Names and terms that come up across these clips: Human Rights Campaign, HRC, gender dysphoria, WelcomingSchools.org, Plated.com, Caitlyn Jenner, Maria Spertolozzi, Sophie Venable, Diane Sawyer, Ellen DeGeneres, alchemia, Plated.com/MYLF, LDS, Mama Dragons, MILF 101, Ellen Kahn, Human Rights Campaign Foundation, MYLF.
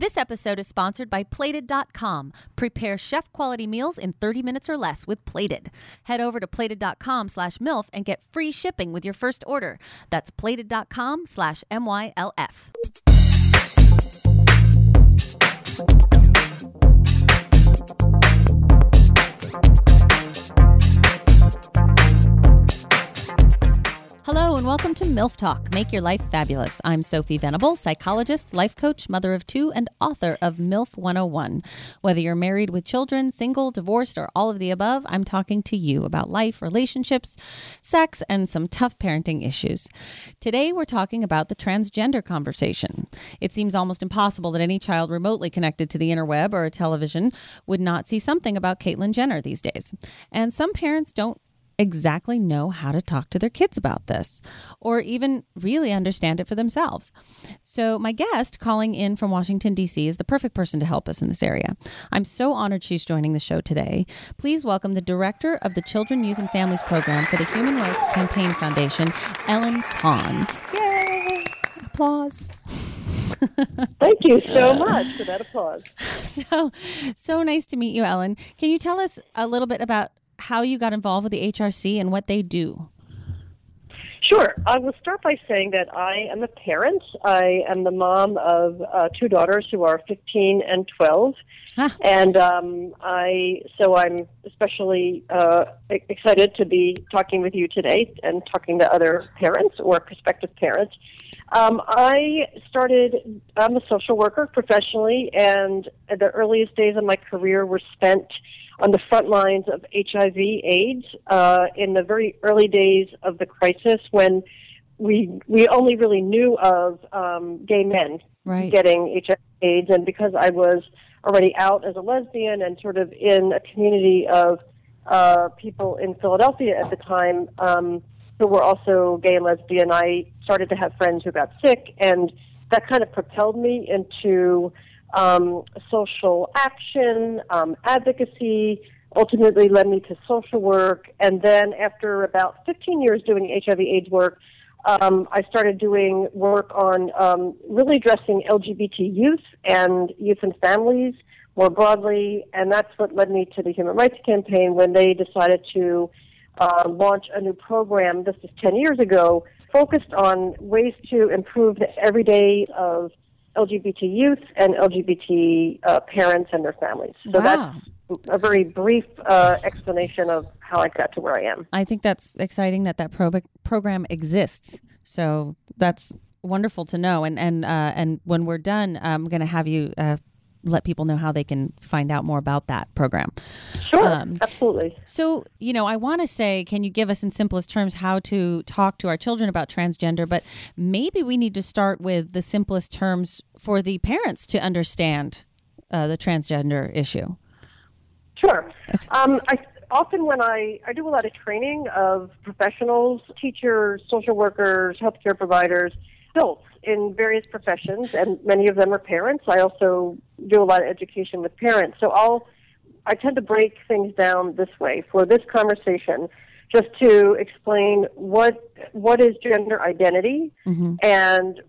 This episode is sponsored by Plated.com. Prepare chef-quality meals in 30 minutes or less with Plated. Head over to Plated.com/MILF and get free shipping with your first order. That's Plated.com/MYLF. Hello and welcome to MILF Talk, Make Your Life Fabulous. I'm Sophie Venable, psychologist, life coach, mother of two, and author of MILF 101. Whether you're married with children, single, divorced, or all of the above, I'm talking to you about life, relationships, sex, and some tough parenting issues. Today, we're talking about the transgender conversation. It seems almost impossible that any child remotely connected to the interweb or a television would not see something about Caitlyn Jenner these days. And some parents don't exactly know how to talk to their kids about this or even really understand it for themselves. So my guest calling in from Washington, D.C. is the perfect person to help us in this area. I'm so honored she's joining the show today. Please welcome the director of the Children, Youth, and Families Program for the Human Rights Campaign Foundation, Ellen Kahn. Yay! Applause. Thank you so much for that applause. So nice to meet you, Ellen. Can you tell us a little bit about how you got involved with the HRC and what they do? Sure. I will start by saying that I am a parent. I am the mom of two daughters who are 15 and 12. Ah. And I'm especially excited to be talking with you today and talking to other parents or prospective parents. I'm a social worker professionally, and the earliest days of my career were spent on the front lines of HIV/AIDS in the very early days of the crisis when we only really knew of gay men getting HIV/AIDS, and because I was already out as a lesbian and sort of in a community of people in Philadelphia at the time who were also gay and lesbian, I started to have friends who got sick, and that kind of propelled me into social action, advocacy, ultimately led me to social work. And then after about 15 years doing HIV/AIDS work, I started doing work on really addressing LGBT youth and youth and families more broadly. And that's what led me to the Human Rights Campaign when they decided to launch a new program, this is 10 years ago, focused on ways to improve the everyday of LGBT youth and LGBT parents and their families. So that's a very brief explanation of how I got to where I am. I think that's exciting that program exists. So that's wonderful to know. And when we're done, I'm going to have you let people know how they can find out more about that program. Sure, absolutely. So, I want to say, can you give us in simplest terms how to talk to our children about transgender? But maybe we need to start with the simplest terms for the parents to understand the transgender issue. Sure. Okay. Often when I do a lot of training of professionals, teachers, social workers, healthcare providers, adults in various professions, and many of them are parents. I also do a lot of education with parents. So I tend to break things down this way for this conversation, just to explain what is gender identity, mm-hmm. and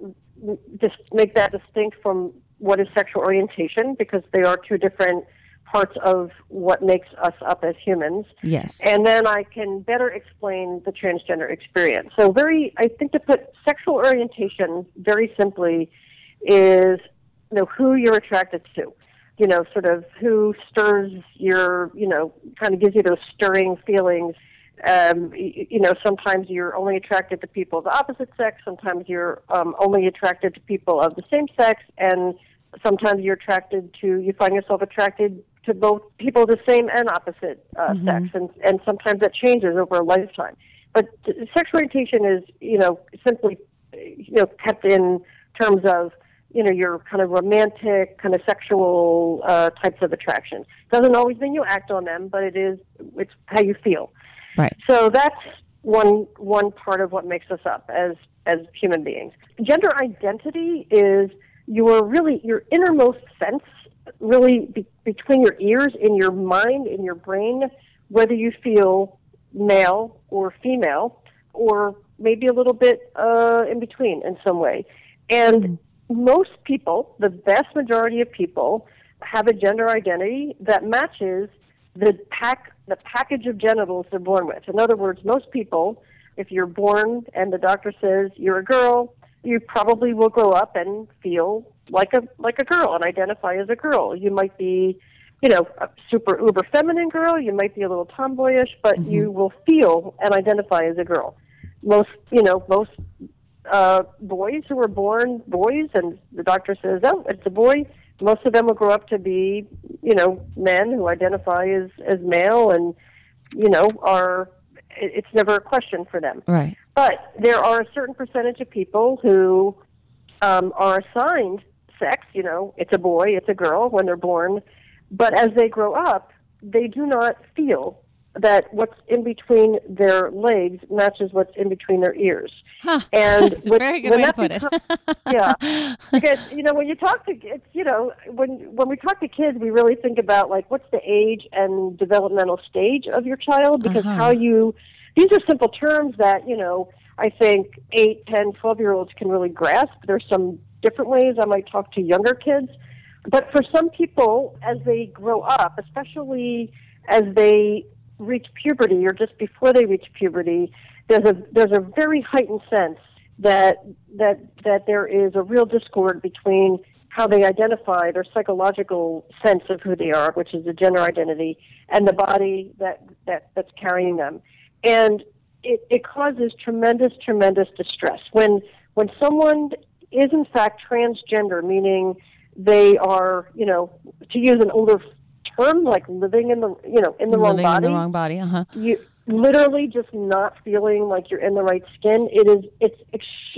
just make that distinct from what is sexual orientation, because they are two different parts of what makes us up as humans. Yes. And then I can better explain the transgender experience. So I think to put sexual orientation very simply is, who you're attracted to, sort of who stirs your, kind of gives you those stirring feelings. Sometimes you're only attracted to people of the opposite sex. Sometimes you're only attracted to people of the same sex. And sometimes you find yourself attracted to both people the same and opposite mm-hmm. sex, and sometimes that changes over a lifetime. But sexual orientation is, simply, kept in terms of, your kind of romantic, kind of sexual types of attraction. Doesn't always mean you act on them, but it's how you feel. Right. So that's one part of what makes us up as human beings. Gender identity is your innermost sense, really between your ears, in your mind, in your brain, whether you feel male or female, or maybe a little bit in between in some way. And most people, the vast majority of people, have a gender identity that matches the package of genitals they're born with. In other words, most people, if you're born and the doctor says you're a girl, you probably will grow up and feel like a girl and identify as a girl. You might be, you know, a super uber feminine girl. You might be a little tomboyish, but mm-hmm. you will feel and identify as a girl. Most boys who are born boys and the doctor says, oh, it's a boy, most of them will grow up to be, you know, men who identify as male and, you know, it's never a question for them. Right. But there are a certain percentage of people who are assigned sex, you know, it's a boy, it's a girl when they're born, but as they grow up, they do not feel that what's in between their legs matches what's in between their ears. Huh. And that's a very good way to put it. Yeah. Because, you know, when you talk to kids, you know, when we talk to kids, we really think about, like, what's the age and developmental stage of your child? Because uh-huh. These are simple terms that, you know, I think 8, 10, 12-year-olds can really grasp. There's some different ways I might talk to younger kids. But for some people, as they grow up, especially as they reach puberty or just before they reach puberty, there's a very heightened sense that there is a real discord between how they identify, their psychological sense of who they are, which is the gender identity, and the body that's carrying them. And it causes tremendous distress. When someone is in fact transgender, meaning they are, you know, to use an older term, like living in the wrong body, uh-huh. You literally just not feeling like you're in the right skin.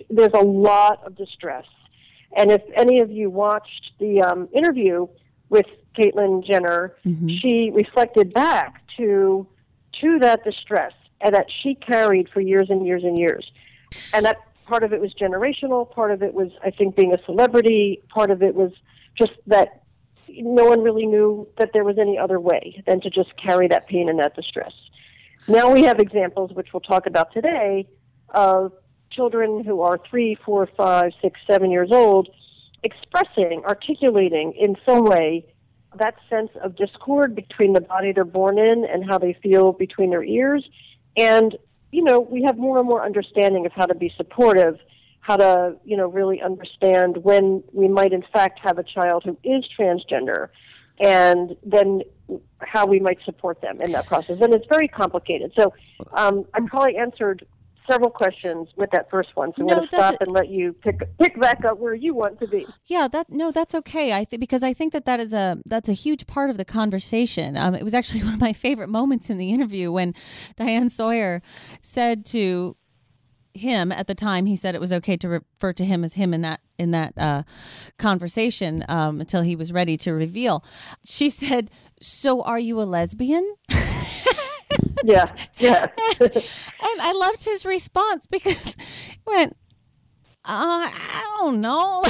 There's a lot of distress. And if any of you watched the interview with Caitlyn Jenner, mm-hmm. she reflected back to that distress and that she carried for years and years and years. And that part of it was generational. Part of it was, I think, being a celebrity. Part of it was just that no one really knew that there was any other way than to just carry that pain and that distress. Now we have examples, which we'll talk about today, of children who are 3, 4, 5, 6, 7 years old expressing, articulating in some way that sense of discord between the body they're born in and how they feel between their ears. And, you know, we have more and more understanding of how to be supportive, how to, you know, really understand when we might in fact have a child who is transgender, and then how we might support them in that process. And it's very complicated. So I probably answered several questions with that first one. So I'm going to stop and let you pick back up where you want to be. Yeah, that's okay. Because I think that is that's a huge part of the conversation. It was actually one of my favorite moments in the interview when Diane Sawyer said to him at the time, he said it was okay to refer to him as him in that conversation until he was ready to reveal. She said, "So are you a lesbian?" Yeah. And I loved his response because he went, I don't know.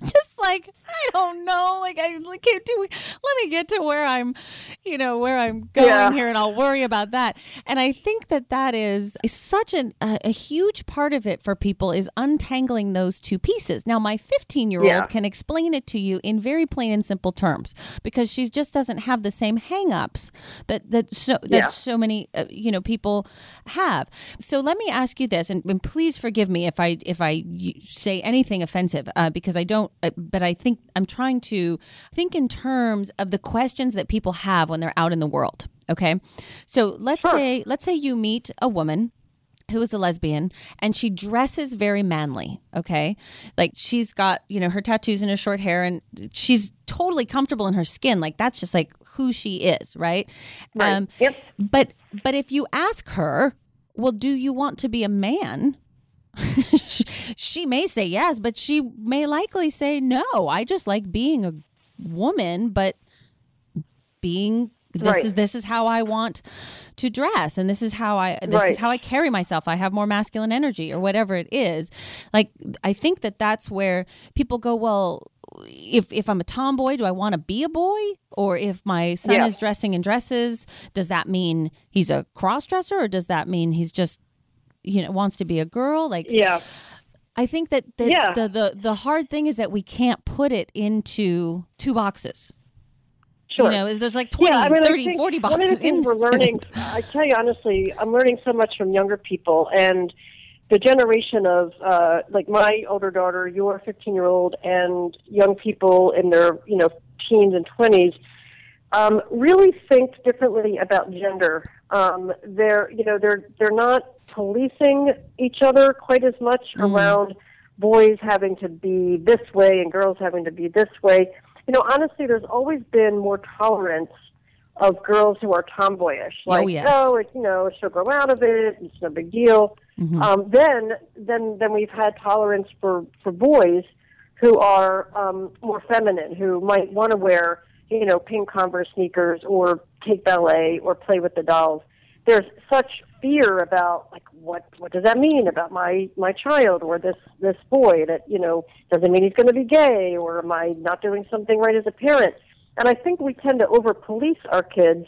Just like, I don't know. Like, I can't do it. Let me get to where I'm, you know, where I'm going here, and I'll worry about that. And I think that is such a huge part of it for people, is untangling those two pieces. Now, my 15-year-old can explain it to you in very plain and simple terms, because she just doesn't have the same hang-ups that so many, you know, people have. So let me ask you this, and please forgive me if I say anything offensive, because I don't, but I think I'm trying to think in terms of the questions that people have when they're out in the world. Okay. So let's say you meet a woman who is a lesbian and she dresses very manly. Okay. Like, she's got, you know, her tattoos and her short hair, and she's totally comfortable in her skin. Like, that's just like who she is. Right. Yep. But if you ask her, well, do you want to be a man? She may say yes, but she may likely say, no, I just like being a woman, but this is how I want to dress, and this is how I carry myself. I have more masculine energy, or whatever it is. Like, I think that's where people go, well, if I'm a tomboy, do I want to be a boy? Or if my son is dressing in dresses, does that mean he's a cross-dresser, or does that mean he's just, you know, wants to be a girl? Like, I think that the hard thing is that we can't put it into two boxes. Sure. You know, there's like 20, 30, 40 boxes. One of the things we're learning, I tell you honestly, I'm learning so much from younger people. And the generation of, like my older daughter, your 15-year-old, and young people in their, you know, teens and 20s, really think differently about gender. They're not policing each other quite as much around boys having to be this way and girls having to be this way. You know, honestly, there's always been more tolerance of girls who are tomboyish. Like, she'll grow out of it. It's no big deal. Mm-hmm. Then we've had tolerance for boys who are more feminine, who might want to wear, you know, pink Converse sneakers or take ballet or play with the dolls. There's such fear about, like, what does that mean about my child or this boy? That, you know, does it mean he's going to be gay, or am I not doing something right as a parent? And I think we tend to over-police our kids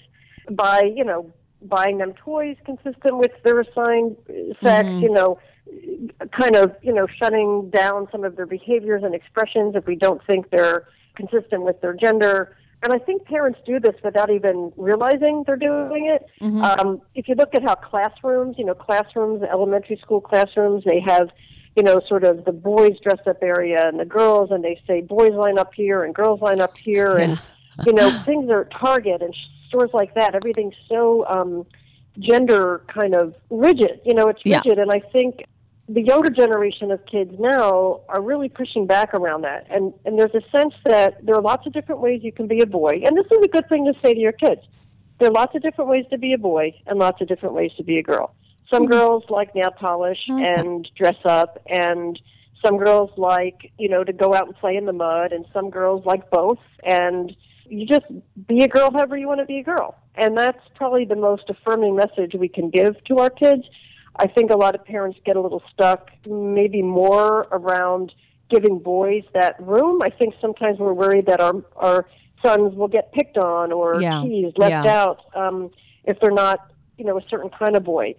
by, you know, buying them toys consistent with their assigned sex, you know, kind of, you know, shutting down some of their behaviors and expressions if we don't think they're consistent with their gender. And I think parents do this without even realizing they're doing it. Mm-hmm. If you look at how classrooms, elementary school classrooms, they have, you know, sort of the boys dressed up area and the girls, and they say boys line up here and girls line up here. And, you know, things are Target and stores like that. Everything's so gender kind of rigid. You know, it's rigid. Yeah. And I think the younger generation of kids now are really pushing back around that. And there's a sense that there are lots of different ways you can be a boy. And this is a good thing to say to your kids. There are lots of different ways to be a boy and lots of different ways to be a girl. Some girls like nail polish and dress up, and some girls like, you know, to go out and play in the mud, and some girls like both. And you just be a girl however you want to be a girl. And that's probably the most affirming message we can give to our kids. I think a lot of parents get a little stuck, maybe more around giving boys that room. I think sometimes we're worried that our sons will get picked on or teased, left out, if they're not, you know, a certain kind of boy.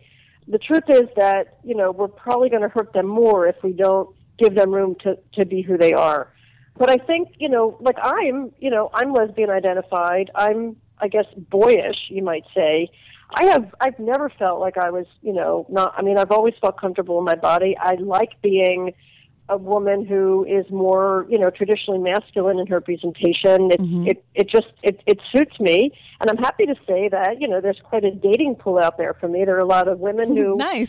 The truth is that, you know, we're probably going to hurt them more if we don't give them room to be who they are. But I think, you know, like I'm lesbian identified. I'm, I guess, boyish, you might say. I've never felt like I was, you know, not, I mean, I've always felt comfortable in my body. I like being a woman who is more, you know, traditionally masculine in her presentation. It suits me. And I'm happy to say that, you know, there's quite a dating pool out there for me. There are a lot of women who like,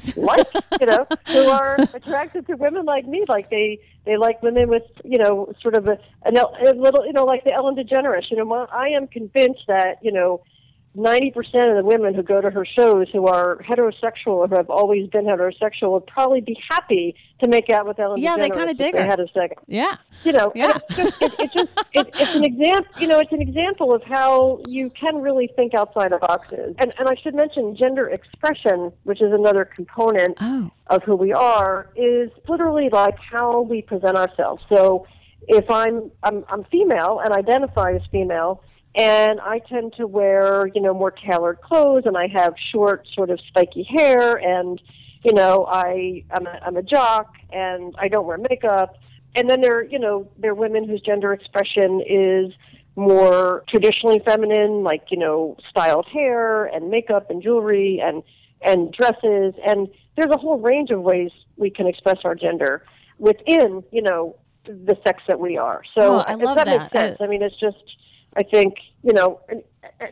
you know, who are attracted to women like me. Like they like women with, you know, sort of a little, you know, like the Ellen DeGeneres. You know, I am convinced that, you know, 90% of the women who go to her shows who are heterosexual or have always been heterosexual would probably be happy to make out with Ellen DeGeneres. Yeah, they kind of dig her. Yeah. You know, it's an example, you know, it's an example of how you can really think outside of boxes. And I should mention gender expression, which is another component of who we are, is literally like how we present ourselves. So if I'm female and identify as female, and I tend to wear, you know, more tailored clothes, and I have short, sort of spiky hair, and, you know, I'm a jock, and I don't wear makeup. And then there are women whose gender expression is more traditionally feminine, like, you know, styled hair and makeup and jewelry and dresses. And there's a whole range of ways we can express our gender within, you know, the sex that we are. So I love that makes sense. I mean, it's just, I think, you know,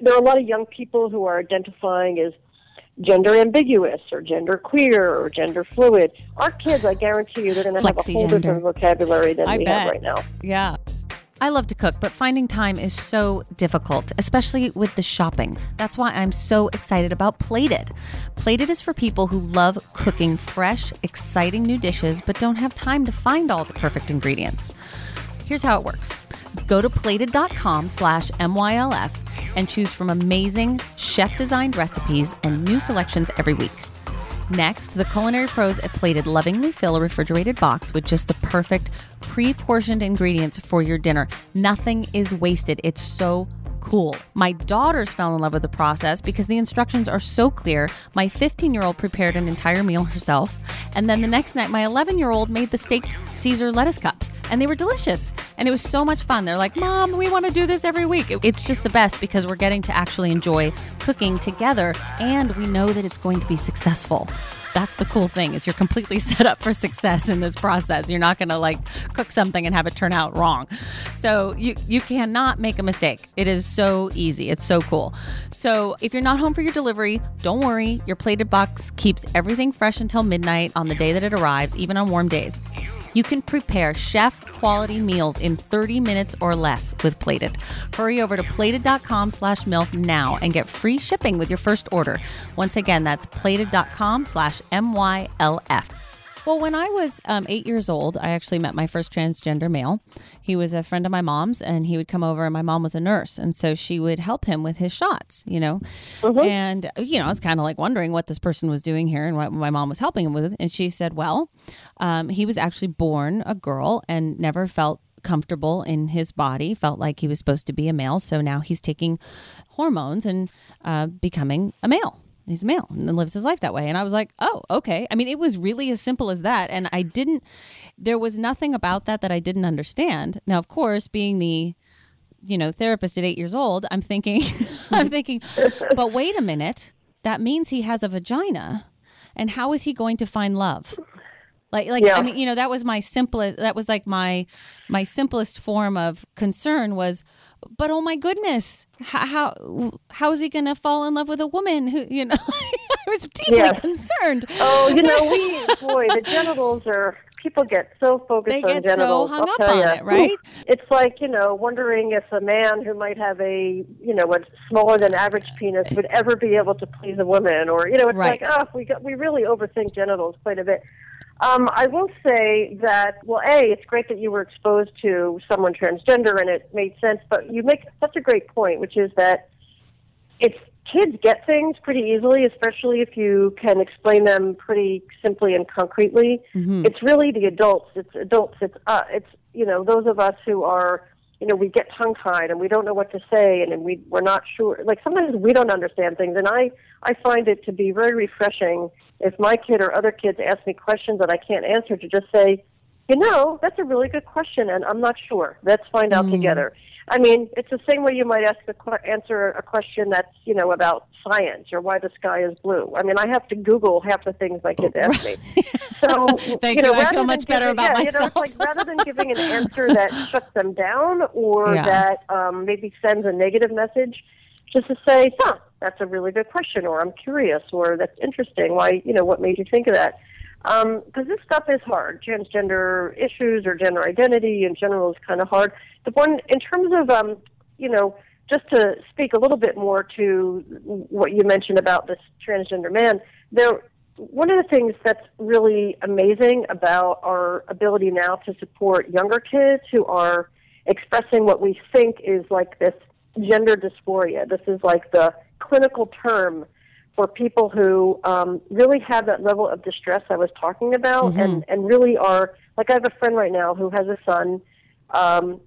there are a lot of young people who are identifying as gender ambiguous or gender queer or gender fluid. Our kids, I guarantee you, they're going to have a whole different vocabulary than we have right now. Yeah. I love to cook, but finding time is so difficult, especially with the shopping. That's why I'm so excited about Plated. Plated is for people who love cooking fresh, exciting new dishes, but don't have time to find all the perfect ingredients. Here's how it works. Go to Plated.com/MYLF and choose from amazing chef-designed recipes and new selections every week. Next, the culinary pros at Plated lovingly fill a refrigerated box with just the perfect pre-portioned ingredients for your dinner. Nothing is wasted. It's so cool. My daughters fell in love with the process because the instructions are so clear. My 15-year-old prepared an entire meal herself. And then the next night, my 11-year-old made the steak Caesar lettuce cups. And they were delicious. And it was so much fun. They're like, Mom, we want to do this every week. It's just the best because we're getting to actually enjoy cooking together. And we know that it's going to be successful. That's the cool thing, is you're completely set up for success in this process. You're not going to like cook something and have it turn out wrong. So you cannot make a mistake. It is so easy. It's so cool. So if you're not home for your delivery, don't worry. Your Plated box keeps everything fresh until midnight on the day that it arrives, even on warm days. You can prepare chef-quality meals in 30 minutes or less with Plated. Hurry over to Plated.com/MILF now and get free shipping with your first order. Once again, that's Plated.com/MYLF. Well, when I was 8 years old, I actually met my first transgender male. He was a friend of my mom's, and he would come over, and my mom was a nurse. And so she would help him with his shots, you know. Mm-hmm. And, you know, I was kind of like wondering what this person was doing here and what my mom was helping him with. And she said, well, he was actually born a girl and never felt comfortable in his body, felt like he was supposed to be a male. So now he's taking hormones and becoming a male. He's a male and lives his life that way. And I was like, oh, okay. I mean, it was really as simple as that. And there was nothing about that I didn't understand. Now, of course, being the, you know, therapist at 8 years old, I'm thinking, but wait a minute, that means he has a vagina. And how is he going to find love? I mean, you know, that was my simplest, my simplest form of concern was, but oh my goodness, how is he going to fall in love with a woman who, you know, I was deeply concerned. Oh, you know, the genitals are, people get so focused on genitals. They get so hung up on it, right? It's like, you know, wondering if a man who might have a, you know, a smaller than average penis would ever be able to please a woman, or, you know, it's right. Like, oh, we really overthink genitals quite a bit. I will say that, well, A, it's great that you were exposed to someone transgender and it made sense, but you make such a great point, which is that kids get things pretty easily, especially if you can explain them pretty simply and concretely. Mm-hmm. It's really the adults. It's, you know, those of us who are, you know, we get tongue-tied and we don't know what to say and we're not sure. Like, sometimes we don't understand things, and I find it to be very refreshing if my kid or other kids ask me questions that I can't answer, to just say, you know, that's a really good question, and I'm not sure. Let's find out together. I mean, it's the same way you might answer a question that's, you know, about science or why the sky is blue. I mean, I have to Google half the things my kids ask me. So, thank you. Know, I feel much better about myself. You know, it's like, rather than giving an answer that shuts them down or that maybe sends a negative message, just to say, huh, that's a really good question, or I'm curious, or that's interesting. Why, you know, what made you think of that? Because this stuff is hard. Transgender issues or gender identity in general is kind of hard. The one, in terms of, you know, just to speak a little bit more to what you mentioned about this transgender man, one of the things that's really amazing about our ability now to support younger kids who are expressing what we think is like this gender dysphoria. This is like the clinical term for people who really have that level of distress I was talking about, mm-hmm. and really are, like, I have a friend right now who has a son, assigned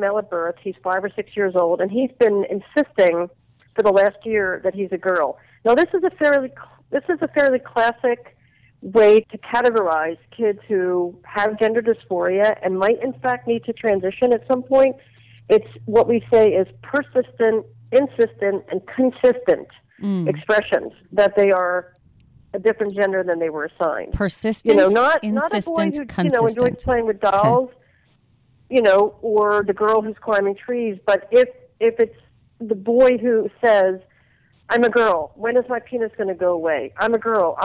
male at birth. He's 5 or 6 years old, and he's been insisting for the last year that he's a girl. Now, this is a fairly classic way to categorize kids who have gender dysphoria and might in fact need to transition at some point. It's what we say is persistent, insistent, and consistent. Expressions that they are a different gender than they were assigned. Persistent, you know, not a boy who, consistent. You know, enjoys playing with dolls, you know, or the girl who's climbing trees. But if it's the boy who says, "I'm a girl. When is my penis going to go away? I'm a girl,"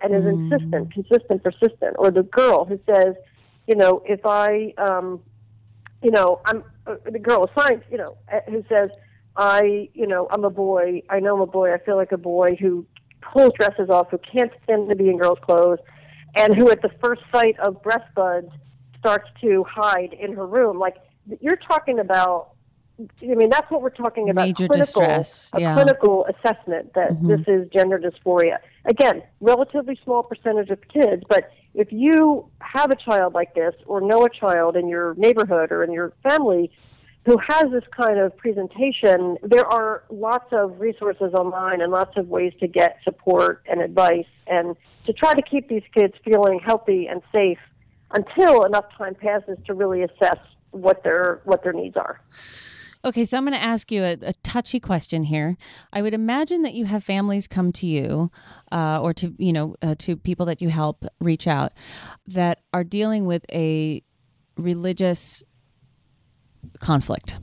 and is insistent, consistent, persistent, or the girl who says, you know, if I, you know, I'm the girl assigned, you know, who says, you know, I'm a boy. I know I'm a boy. I feel like a boy, who pulls dresses off, who can't stand to be in girls' clothes, and who at the first sight of breast buds starts to hide in her room. Like, you're talking about, I mean, that's what we're talking about. Major distress. A clinical assessment that this is gender dysphoria. Again, relatively small percentage of kids, but if you have a child like this or know a child in your neighborhood or in your family who has this kind of presentation, there are lots of resources online and lots of ways to get support and advice and to try to keep these kids feeling healthy and safe until enough time passes to really assess what their needs are. Okay, so I'm going to ask you a touchy question here. I would imagine that you have families come to you or to, to people that you help reach out that are dealing with a religious conflict.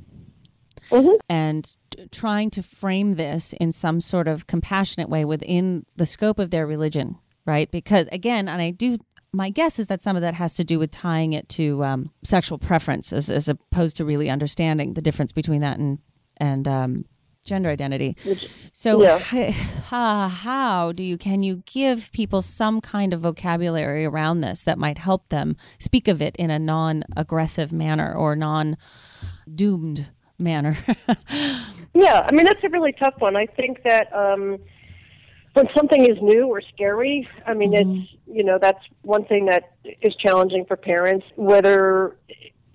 Mm-hmm. And trying to frame this in some sort of compassionate way within the scope of their religion, right? Because again, and my guess is that some of that has to do with tying it to sexual preference as opposed to really understanding the difference between that and gender identity. So yeah. Can you give people some kind of vocabulary around this that might help them speak of it in a non-aggressive manner or non-doomed manner? Yeah, I mean, that's a really tough one. I think that... when something is new or scary, I mean, it's, that's one thing that is challenging for parents, whether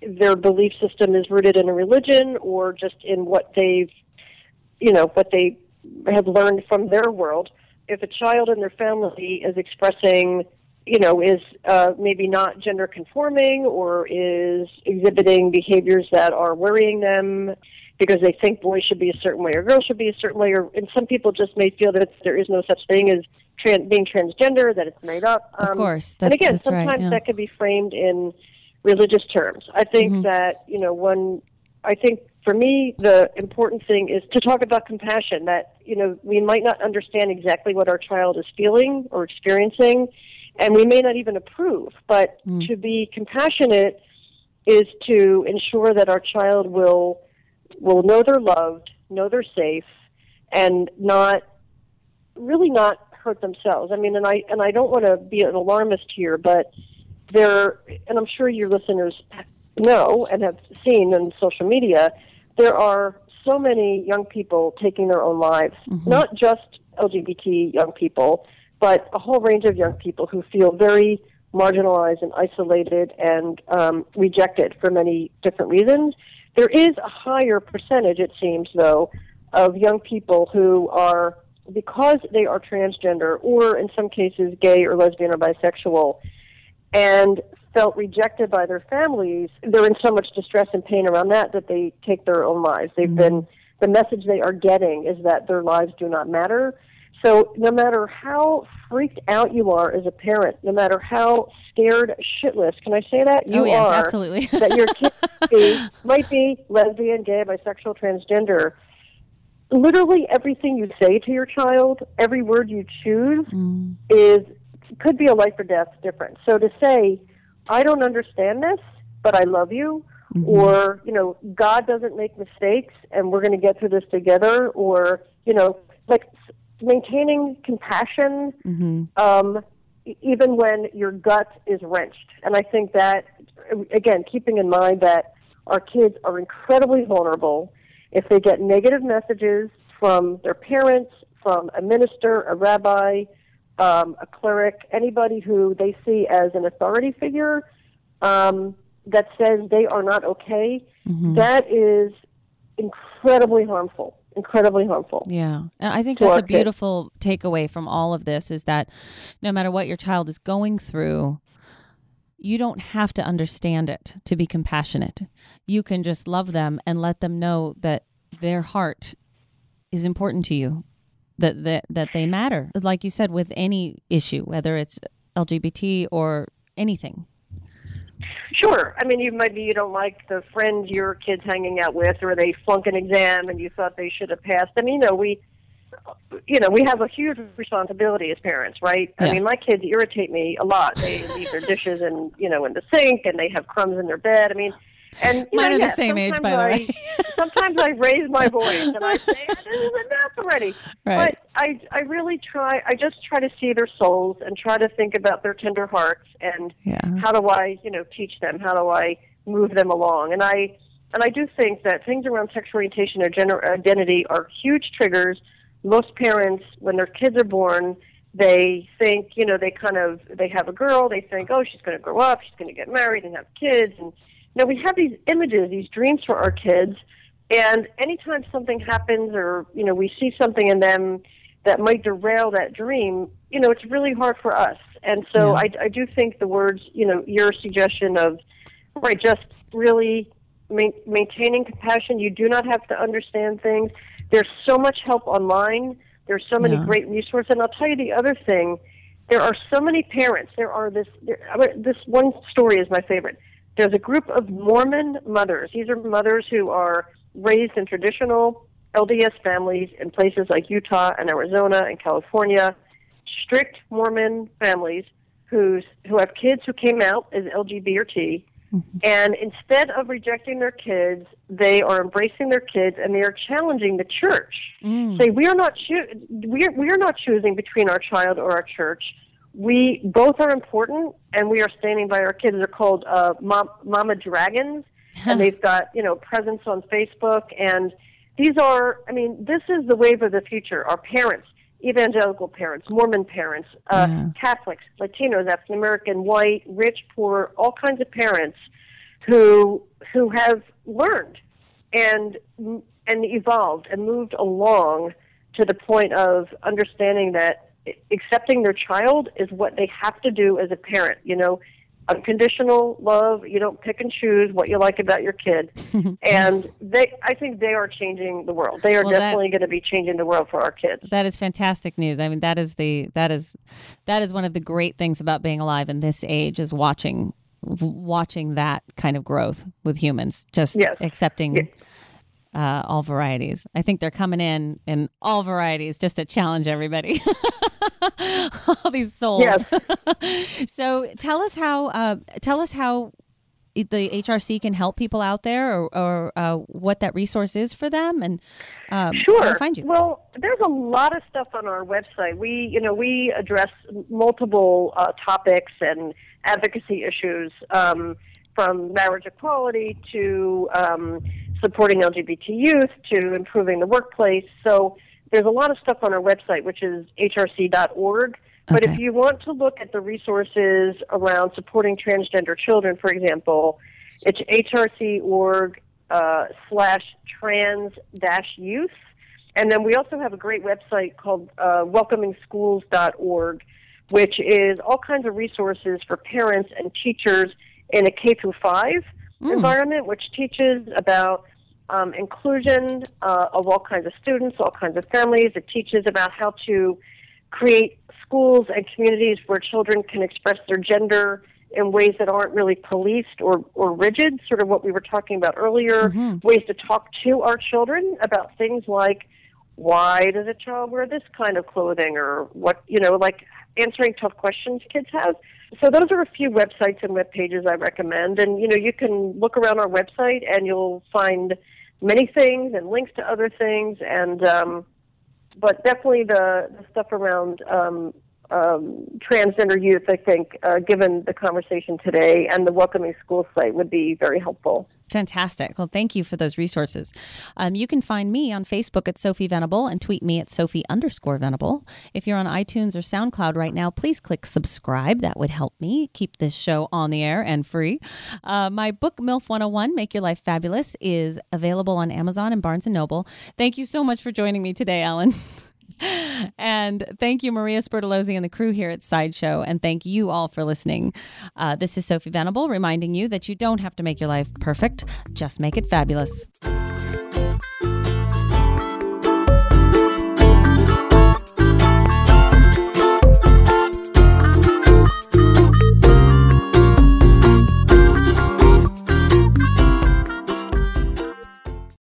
their belief system is rooted in a religion or just in what they've, what they have learned from their world. If a child in their family is expressing, is maybe not gender conforming or is exhibiting behaviors that are worrying them, because they think boys should be a certain way or girls should be a certain way, and some people just may feel that there is no such thing as being transgender, that it's made up. Of course. And again, sometimes right, yeah. That can be framed in religious terms. I think that, I think for me, the important thing is to talk about compassion, that, we might not understand exactly what our child is feeling or experiencing, and we may not even approve, but to be compassionate is to ensure that our child will know they're loved, know they're safe, and not hurt themselves. I mean, and I don't want to be an alarmist here, but and I'm sure your listeners know and have seen on social media, there are so many young people taking their own lives, not just LGBT young people, but a whole range of young people who feel very marginalized and isolated and rejected for many different reasons. There is a higher percentage, it seems, though, of young people who are, because they are transgender or in some cases gay or lesbian or bisexual and felt rejected by their families, they're in so much distress and pain around that they take their own lives. They've been, the message they are getting is that their lives do not matter. So no matter how freaked out you are as a parent, no matter how scared shitless, can I say that? You yes, are, absolutely. That your kid might be lesbian, gay, bisexual, transgender. Literally everything you say to your child, every word you choose, could be a life or death difference. So to say, I don't understand this, but I love you, or, God doesn't make mistakes and we're going to get through this together, or, maintaining compassion, even when your gut is wrenched. And I think that, again, keeping in mind that our kids are incredibly vulnerable if they get negative messages from their parents, from a minister, a rabbi, a cleric, anybody who they see as an authority figure that says they are not okay, that is incredibly harmful. Incredibly harmful. Yeah. And I think that's a beautiful takeaway from all of this is that no matter what your child is going through, you don't have to understand it to be compassionate. You can just love them and let them know that their heart is important to you, that they matter. Like you said, with any issue, whether it's LGBT or anything. Sure. I mean, you don't like the friend your kid's hanging out with, or they flunk an exam and you thought they should have passed. I mean, we have a huge responsibility as parents, right? Yeah. I mean, my kids irritate me a lot. They leave their dishes and in the sink, and they have crumbs in their bed. I mean, and mine are the same age, by the way. Sometimes I raise my voice and I say, "This is enough already." Right. But I really try. I just try to see their souls and try to think about their tender hearts and how do I, teach them? How do I move them along? And I do think that things around sexual orientation or gender identity are huge triggers. Most parents, when their kids are born, they think they have a girl. They think, oh, she's going to grow up. She's going to get married and have kids and Now, we have these images, these dreams for our kids, and anytime something happens or, you know, we see something in them that might derail that dream, you know, it's really hard for us. And so I do think the words, you know, your suggestion of, right, just really maintaining compassion. You do not have to understand things. There's so much help online. There's so many great resources. And I'll tell you the other thing. There are so many parents. This one story is my favorite. There's a group of Mormon mothers. These are mothers who are raised in traditional LDS families in places like Utah and Arizona and California, strict Mormon families who have kids who came out as LGBT. Mm-hmm. And instead of rejecting their kids, they are embracing their kids, and they are challenging the church. Say, we are not choosing between our child or our church. We both are important, and we are standing by our kids. They're called Mama Dragons, and they've got, you know, presence on Facebook. And these are, I mean, this is the wave of the future. Our parents, evangelical parents, Mormon parents, Catholics, Latinos, African American, white, rich, poor, all kinds of parents who have learned and evolved and moved along to the point of understanding that accepting their child is what they have to do as a parent. You know, unconditional love. You don't pick and choose what you like about your kid. And I think they are changing the world. They are definitely going to be changing the world for our kids. That is fantastic news. I mean, that is one of the great things about being alive in this age, is watching that kind of growth with humans, just accepting all varieties. I think they're coming in all varieties just to challenge everybody. All these souls. Yes. So tell us how the HRC can help people out there, or what that resource is for them, and how to find you. Well, there's a lot of stuff on our website. We address multiple topics and advocacy issues, from marriage equality to supporting LGBT youth to improving the workplace. So there's a lot of stuff on our website, which is hrc.org. But if you want to look at the resources around supporting transgender children, for example, it's hrc.org /trans-youth. And then we also have a great website called WelcomingSchools.org, which is all kinds of resources for parents and teachers in a K-5 environment, which teaches about inclusion of all kinds of students, all kinds of families. It teaches about how to create schools and communities where children can express their gender in ways that aren't really policed or rigid, sort of what we were talking about earlier, ways to talk to our children about things like, why does a child wear this kind of clothing, or what, you know, like answering tough questions kids have. So those are a few websites and web pages I recommend. And, you know, you can look around our website and you'll find many things and links to other things, and but definitely the stuff around transgender youth, I think, given the conversation today, and the Welcoming School site would be very helpful. Fantastic. Well, thank you for those resources. You can find me on Facebook at Sophie Venable, and tweet me at Sophie_Venable. If you're on iTunes or SoundCloud right now, please click subscribe. That would help me keep this show on the air and free. My book, MILF 101, Make Your Life Fabulous, is available on Amazon and Barnes & Noble. Thank you so much for joining me today, Ellen. And thank you, Maria Spertolozzi and the crew here at Sideshow. And thank you all for listening. This is Sophie Venable reminding you that you don't have to make your life perfect. Just make it fabulous.